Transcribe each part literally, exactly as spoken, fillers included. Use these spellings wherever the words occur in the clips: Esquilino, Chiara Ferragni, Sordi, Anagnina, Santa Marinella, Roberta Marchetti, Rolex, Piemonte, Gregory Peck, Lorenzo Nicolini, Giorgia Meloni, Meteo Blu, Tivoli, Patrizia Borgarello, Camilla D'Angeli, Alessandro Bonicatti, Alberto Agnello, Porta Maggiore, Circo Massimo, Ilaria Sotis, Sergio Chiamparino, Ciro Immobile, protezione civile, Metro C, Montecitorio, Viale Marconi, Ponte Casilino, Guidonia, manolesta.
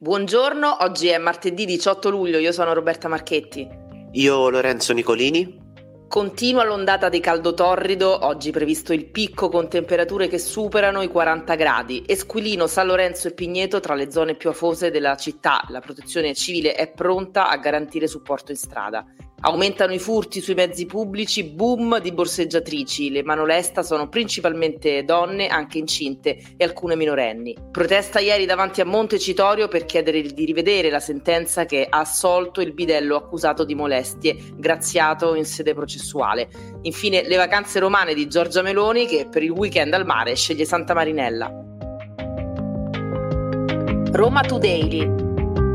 Buongiorno, oggi è martedì diciotto luglio, io sono Roberta Marchetti. Io Lorenzo Nicolini. Continua l'ondata di caldo torrido, oggi previsto il picco con temperature che superano i quaranta gradi. Esquilino, San Lorenzo e Pigneto tra le zone più afose della città. La protezione civile è pronta a garantire supporto in strada. Aumentano i furti sui mezzi pubblici, boom di borseggiatrici, le manolesta sono principalmente donne, anche incinte e alcune minorenni. Protesta ieri davanti a Montecitorio per chiedere di rivedere la sentenza che ha assolto il bidello accusato di molestie, graziato in sede processuale. Infine le vacanze romane di Giorgia Meloni che per il weekend al mare sceglie Santa Marinella. Roma Today,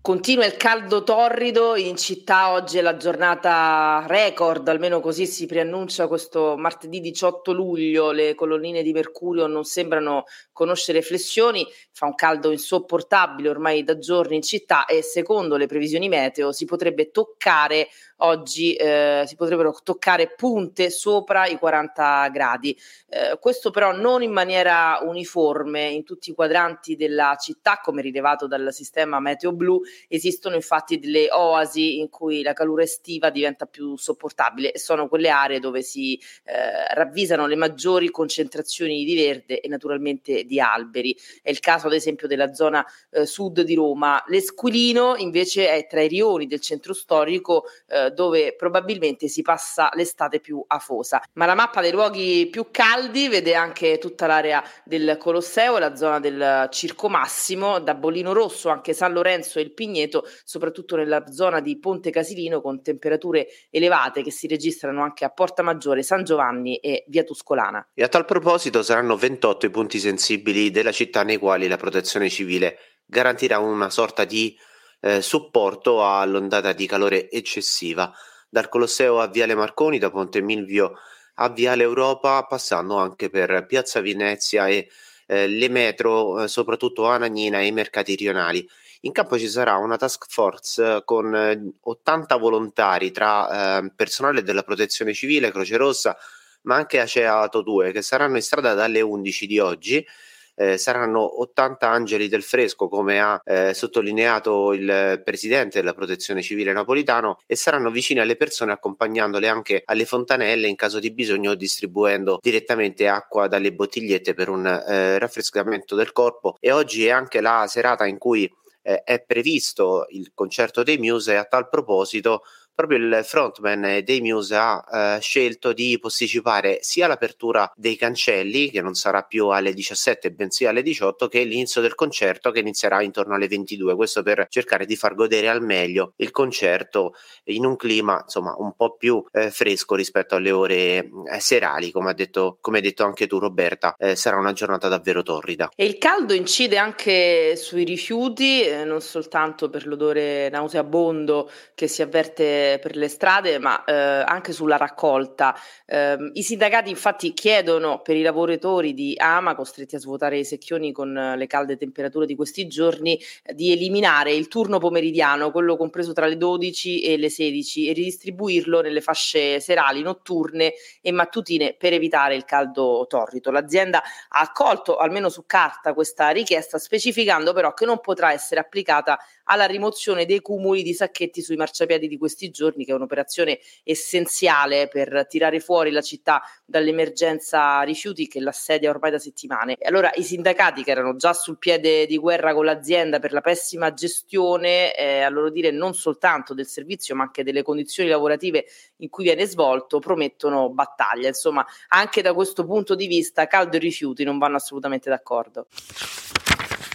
Continua il caldo torrido in città, oggi è la giornata record, almeno così si preannuncia questo martedì diciotto luglio, le colonnine di mercurio non sembrano conoscere flessioni, fa un caldo insopportabile ormai da giorni in città e secondo le previsioni meteo si potrebbe toccare oggi eh, si potrebbero toccare punte sopra i quaranta gradi, eh, questo però non in maniera uniforme in tutti i quadranti della città, come rilevato dal sistema Meteo Blu. Esistono infatti delle oasi in cui la calura estiva diventa più sopportabile e sono quelle aree dove si eh, ravvisano le maggiori concentrazioni di verde e naturalmente di alberi. È il caso ad esempio della zona eh, sud di Roma. L'Esquilino invece è tra i rioni del centro storico eh, dove probabilmente si passa l'estate più afosa. Ma la mappa dei luoghi più caldi vede anche tutta l'area del Colosseo, la zona del Circo Massimo, da bollino rosso anche San Lorenzo e il Pigneto, soprattutto nella zona di Ponte Casilino con temperature elevate che si registrano anche a Porta Maggiore, San Giovanni e Via Tuscolana. E a tal proposito saranno ventotto i punti sensibili della città nei quali la protezione civile garantirà una sorta di Eh, supporto all'ondata di calore eccessiva, dal Colosseo a Viale Marconi, da Ponte Milvio a Viale Europa, passando anche per Piazza Venezia e eh, le metro, eh, soprattutto Anagnina e i mercati rionali. In campo ci sarà una task force eh, con eh, ottanta volontari tra eh, personale della Protezione Civile, Croce Rossa, ma anche ACEA due, che saranno in strada dalle undici di oggi. Eh, saranno ottanta angeli del fresco, come ha eh, sottolineato il presidente della Protezione Civile napolitano, e saranno vicini alle persone accompagnandole anche alle fontanelle in caso di bisogno, distribuendo direttamente acqua dalle bottigliette per un eh, raffrescamento del corpo. E oggi è anche la serata in cui eh, è previsto il concerto dei Muse e a tal proposito proprio il frontman dei Muse ha eh, scelto di posticipare sia l'apertura dei cancelli, che non sarà più alle diciassette bensì alle diciotto, che l'inizio del concerto, che inizierà intorno alle ventidue, questo per cercare di far godere al meglio il concerto in un clima insomma un po' più eh, fresco rispetto alle ore eh, serali, come ha detto, come hai detto anche tu Roberta. Eh, sarà una giornata davvero torrida. E il caldo incide anche sui rifiuti, eh, non soltanto per l'odore nauseabondo che si avverte per le strade, ma eh, anche sulla raccolta. Eh, i sindacati infatti chiedono per i lavoratori di A M A, costretti a svuotare i secchioni con le calde temperature di questi giorni, di eliminare il turno pomeridiano, quello compreso tra le dodici e le sedici, e ridistribuirlo nelle fasce serali, notturne e mattutine per evitare il caldo torrido. L'azienda ha accolto, almeno su carta, questa richiesta, specificando però che non potrà essere applicata alla rimozione dei cumuli di sacchetti sui marciapiedi di questi giorni, che è un'operazione essenziale per tirare fuori la città dall'emergenza rifiuti che l'assedia ormai da settimane. E allora i sindacati, che erano già sul piede di guerra con l'azienda per la pessima gestione, eh, a loro dire non soltanto del servizio ma anche delle condizioni lavorative in cui viene svolto, promettono battaglia. Insomma, anche da questo punto di vista caldo e rifiuti non vanno assolutamente d'accordo.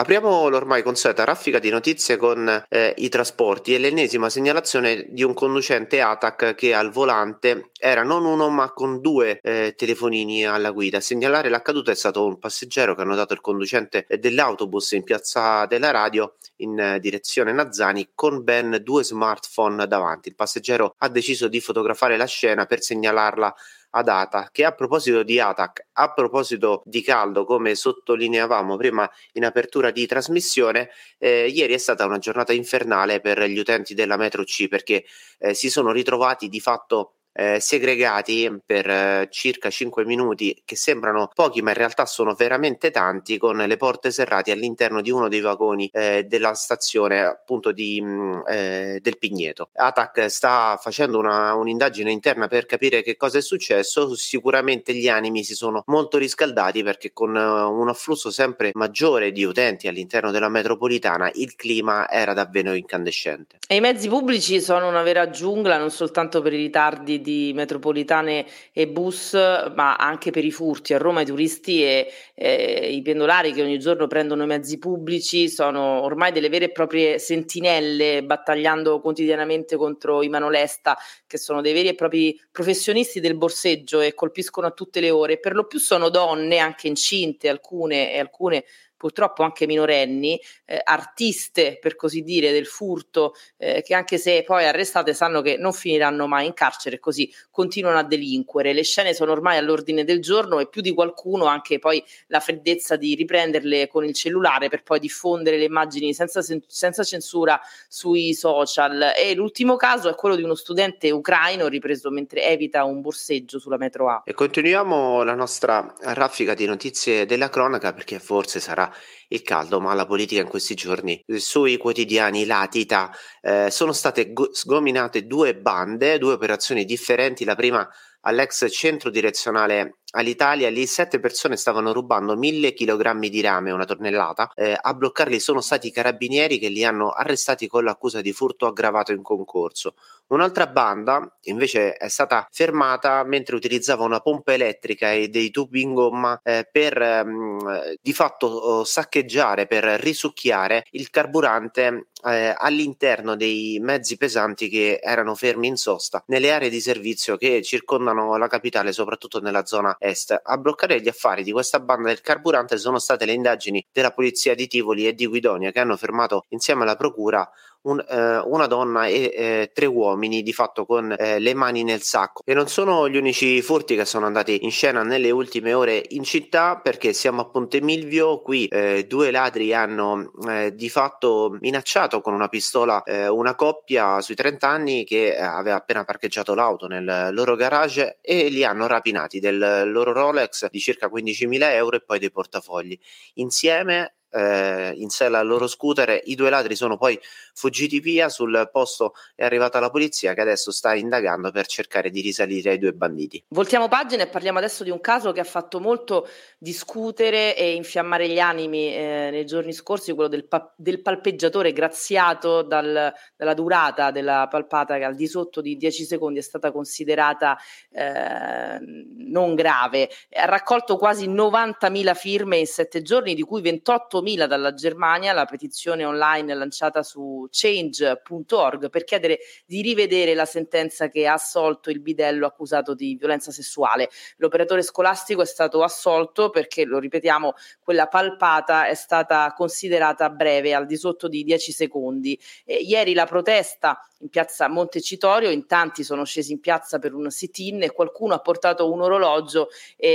Apriamo l'ormai consueta raffica di notizie con eh, i trasporti e l'ennesima segnalazione di un conducente ATAC che al volante era non uno ma con due eh, telefonini alla guida. A segnalare l'accaduto è stato un passeggero che ha notato il conducente dell'autobus in Piazza della Radio in eh, direzione Nazzani con ben due smartphone davanti. Il passeggero ha deciso di fotografare la scena per segnalarla ad ATAC, che a proposito di ATAC, a proposito di caldo, come sottolineavamo prima in apertura di trasmissione, eh, ieri è stata una giornata infernale per gli utenti della metro C, perché eh, si sono ritrovati di fatto eh, segregati per eh, circa cinque minuti, che sembrano pochi ma in realtà sono veramente tanti, con le porte serrate all'interno di uno dei vagoni eh, della stazione appunto di, mh, eh, del Pigneto. ATAC sta facendo una, un'indagine interna per capire che cosa è successo. Sicuramente gli animi si sono molto riscaldati, perché con eh, un afflusso sempre maggiore di utenti all'interno della metropolitana il clima era davvero incandescente. E i mezzi pubblici sono una vera giungla, non soltanto per i ritardi di metropolitane e bus, ma anche per i furti. A Roma i turisti e eh, i pendolari che ogni giorno prendono i mezzi pubblici sono ormai delle vere e proprie sentinelle, battagliando quotidianamente contro i manolesta, che sono dei veri e propri professionisti del borseggio e colpiscono a tutte le ore. Per lo più sono donne, anche incinte alcune e alcune purtroppo anche minorenni, eh, artiste per così dire del furto, eh, che anche se poi arrestate sanno che non finiranno mai in carcere, così continuano a delinquere. Le scene sono ormai all'ordine del giorno e più di qualcuno anche poi la freddezza di riprenderle con il cellulare per poi diffondere le immagini senza, sen- senza censura sui social. E l'ultimo caso è quello di uno studente ucraino ripreso mentre evita un borseggio sulla metro A. E continuiamo la nostra raffica di notizie della cronaca, perché forse sarà il caldo, ma la politica in questi giorni sui quotidiani latita. Eh, sono state go- sgominate due bande, due operazioni differenti. La prima all'ex centro direzionale Alitalia, lì sette persone stavano rubando mille chilogrammi di rame, una tonnellata. Eh, a bloccarli sono stati i carabinieri, che li hanno arrestati con l'accusa di furto aggravato in concorso. Un'altra banda invece è stata fermata mentre utilizzava una pompa elettrica e dei tubi in gomma eh, per ehm, di fatto saccheggiare, per risucchiare il carburante eh, all'interno dei mezzi pesanti che erano fermi in sosta nelle aree di servizio che circondano la capitale, soprattutto nella zona est. A bloccare gli affari di questa banda del carburante sono state le indagini della polizia di Tivoli e di Guidonia, che hanno fermato insieme alla procura un, eh, una donna e eh, tre uomini, di fatto con eh, le mani nel sacco. E non sono gli unici furti che sono andati in scena nelle ultime ore in città, perché siamo a Ponte Milvio. Qui eh, due ladri hanno eh, di fatto minacciato con una pistola eh, una coppia sui trenta anni che aveva appena parcheggiato l'auto nel loro garage, e li hanno rapinati del loro Rolex di circa quindicimila euro e poi dei portafogli. Insieme Eh, in sella al loro scooter, i due ladri sono poi fuggiti via. Sul posto è arrivata la polizia, che adesso sta indagando per cercare di risalire ai due banditi. Voltiamo pagina e parliamo adesso di un caso che ha fatto molto discutere e infiammare gli animi eh, nei giorni scorsi, quello del, pa- del palpeggiatore graziato dal, dalla durata della palpata, che al di sotto di dieci secondi è stata considerata eh, non grave. Ha raccolto quasi novantamila firme in sette giorni, di cui ventotto ottomila dalla Germania. La petizione online lanciata su change punto org per chiedere di rivedere la sentenza che ha assolto il bidello accusato di violenza sessuale. L'operatore scolastico è stato assolto perché, lo ripetiamo, quella palpata è stata considerata breve, al di sotto di dieci secondi. E ieri la protesta in piazza Montecitorio, in tanti sono scesi in piazza per un sit-in e qualcuno ha portato un orologio, e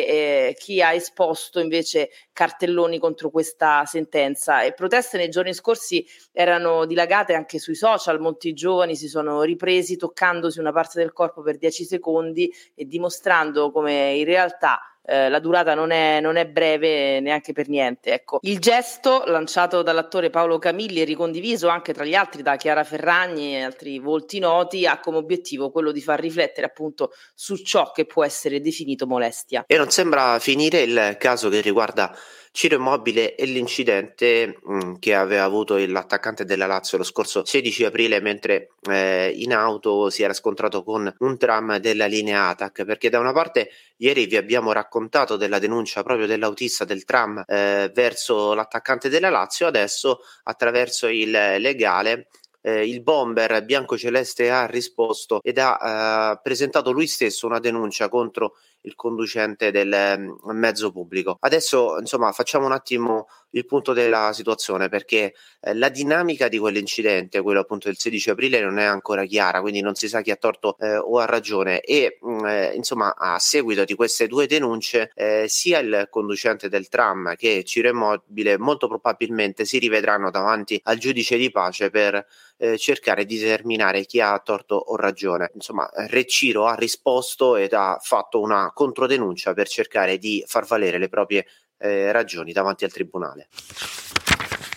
eh, chi ha esposto invece cartelloni contro questa sentenza. E proteste nei giorni scorsi erano dilagate anche sui social. Molti giovani si sono ripresi toccandosi una parte del corpo per dieci secondi e dimostrando come in realtà Eh, la durata non è, non è breve neanche per niente. Ecco, il gesto lanciato dall'attore Paolo Camilli e ricondiviso anche tra gli altri da Chiara Ferragni e altri volti noti ha come obiettivo quello di far riflettere appunto su ciò che può essere definito molestia. E non sembra finire il caso che riguarda Ciro Immobile e l'incidente mh, che aveva avuto l'attaccante della Lazio lo scorso sedici aprile mentre eh, in auto si era scontrato con un tram della linea ATAC, perché da una parte ieri vi abbiamo raccontato della denuncia proprio dell'autista del tram eh, verso l'attaccante della Lazio. Adesso, attraverso il legale, Eh, il bomber biancoceleste ha risposto ed ha eh, presentato lui stesso una denuncia contro il conducente del mezzo pubblico. Adesso, insomma, facciamo un attimo il punto della situazione, perché eh, la dinamica di quell'incidente, quello appunto del sedici aprile, non è ancora chiara, quindi non si sa chi ha torto eh, o ha ragione, e mh, insomma, a seguito di queste due denunce eh, sia il conducente del tram che Ciro Immobile molto probabilmente si rivedranno davanti al giudice di pace per eh, cercare di determinare chi ha torto o ragione. Insomma, Re Ciro ha risposto ed ha fatto una controdenuncia per cercare di far valere le proprie eh, ragioni davanti al tribunale.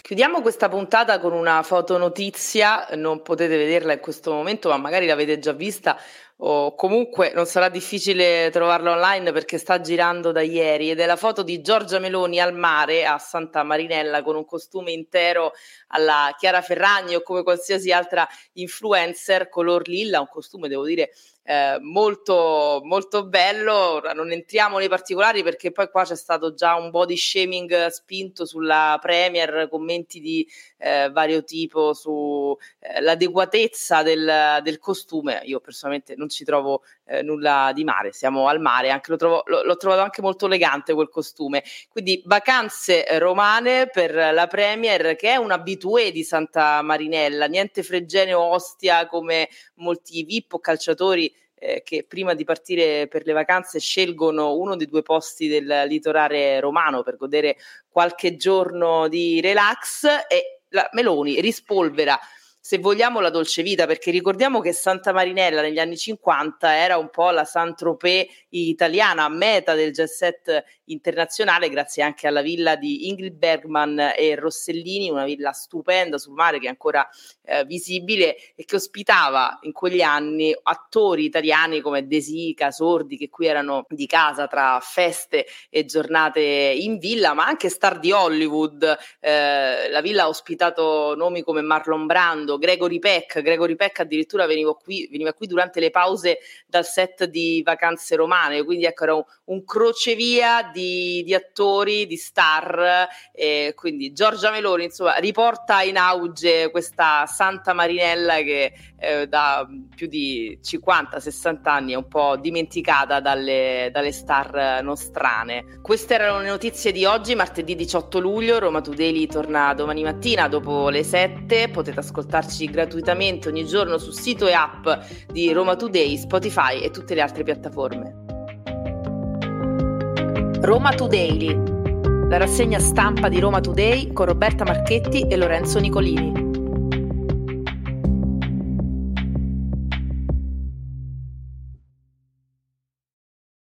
Chiudiamo questa puntata con una fotonotizia, non potete vederla in questo momento, ma magari l'avete già vista o comunque non sarà difficile trovarla online perché sta girando da ieri, ed è la foto di Giorgia Meloni al mare a Santa Marinella con un costume intero alla Chiara Ferragni o come qualsiasi altra influencer, color lilla, un costume devo dire Eh, molto molto bello. Non entriamo nei particolari perché poi qua c'è stato già un body shaming spinto sulla Premier, commenti di eh, vario tipo su eh, l'adeguatezza del, del costume. Io personalmente non ci trovo eh, nulla di male, siamo al mare, anche lo trovo, lo, l'ho trovato anche molto elegante quel costume. Quindi vacanze romane per la Premier, che è un abitué di Santa Marinella, niente Fregene o Ostia come molti V I P o calciatori Eh, che prima di partire per le vacanze scelgono uno dei due posti del litorale romano per godere qualche giorno di relax. E la Meloni rispolvera, se vogliamo, la dolce vita, perché ricordiamo che Santa Marinella negli anni cinquanta era un po' la Saint-Tropez italiana, meta del jet set internazionale, grazie anche alla villa di Ingrid Bergman e Rossellini, una villa stupenda sul mare che è ancora eh, visibile e che ospitava in quegli anni attori italiani come De Sica, Sordi, che qui erano di casa tra feste e giornate in villa, ma anche star di Hollywood. Eh, la villa ha ospitato nomi come Marlon Brando, Gregory Peck, Gregory Peck addirittura veniva qui, veniva qui durante le pause dal set di Vacanze Romane, quindi ecco, era un, un crocevia di, di attori, di star, eh, quindi Giorgia Meloni insomma riporta in auge questa Santa Marinella che eh, da più di cinquanta sessanta anni è un po' dimenticata dalle, dalle star nostrane. Queste erano le notizie di oggi, martedì diciotto luglio. Roma Today torna domani mattina dopo le sette, potete ascoltare gratuitamente ogni giorno sul sito e app di Roma Today, Spotify e tutte le altre piattaforme. Roma Today, la rassegna stampa di Roma Today con Roberta Marchetti e Lorenzo Nicolini.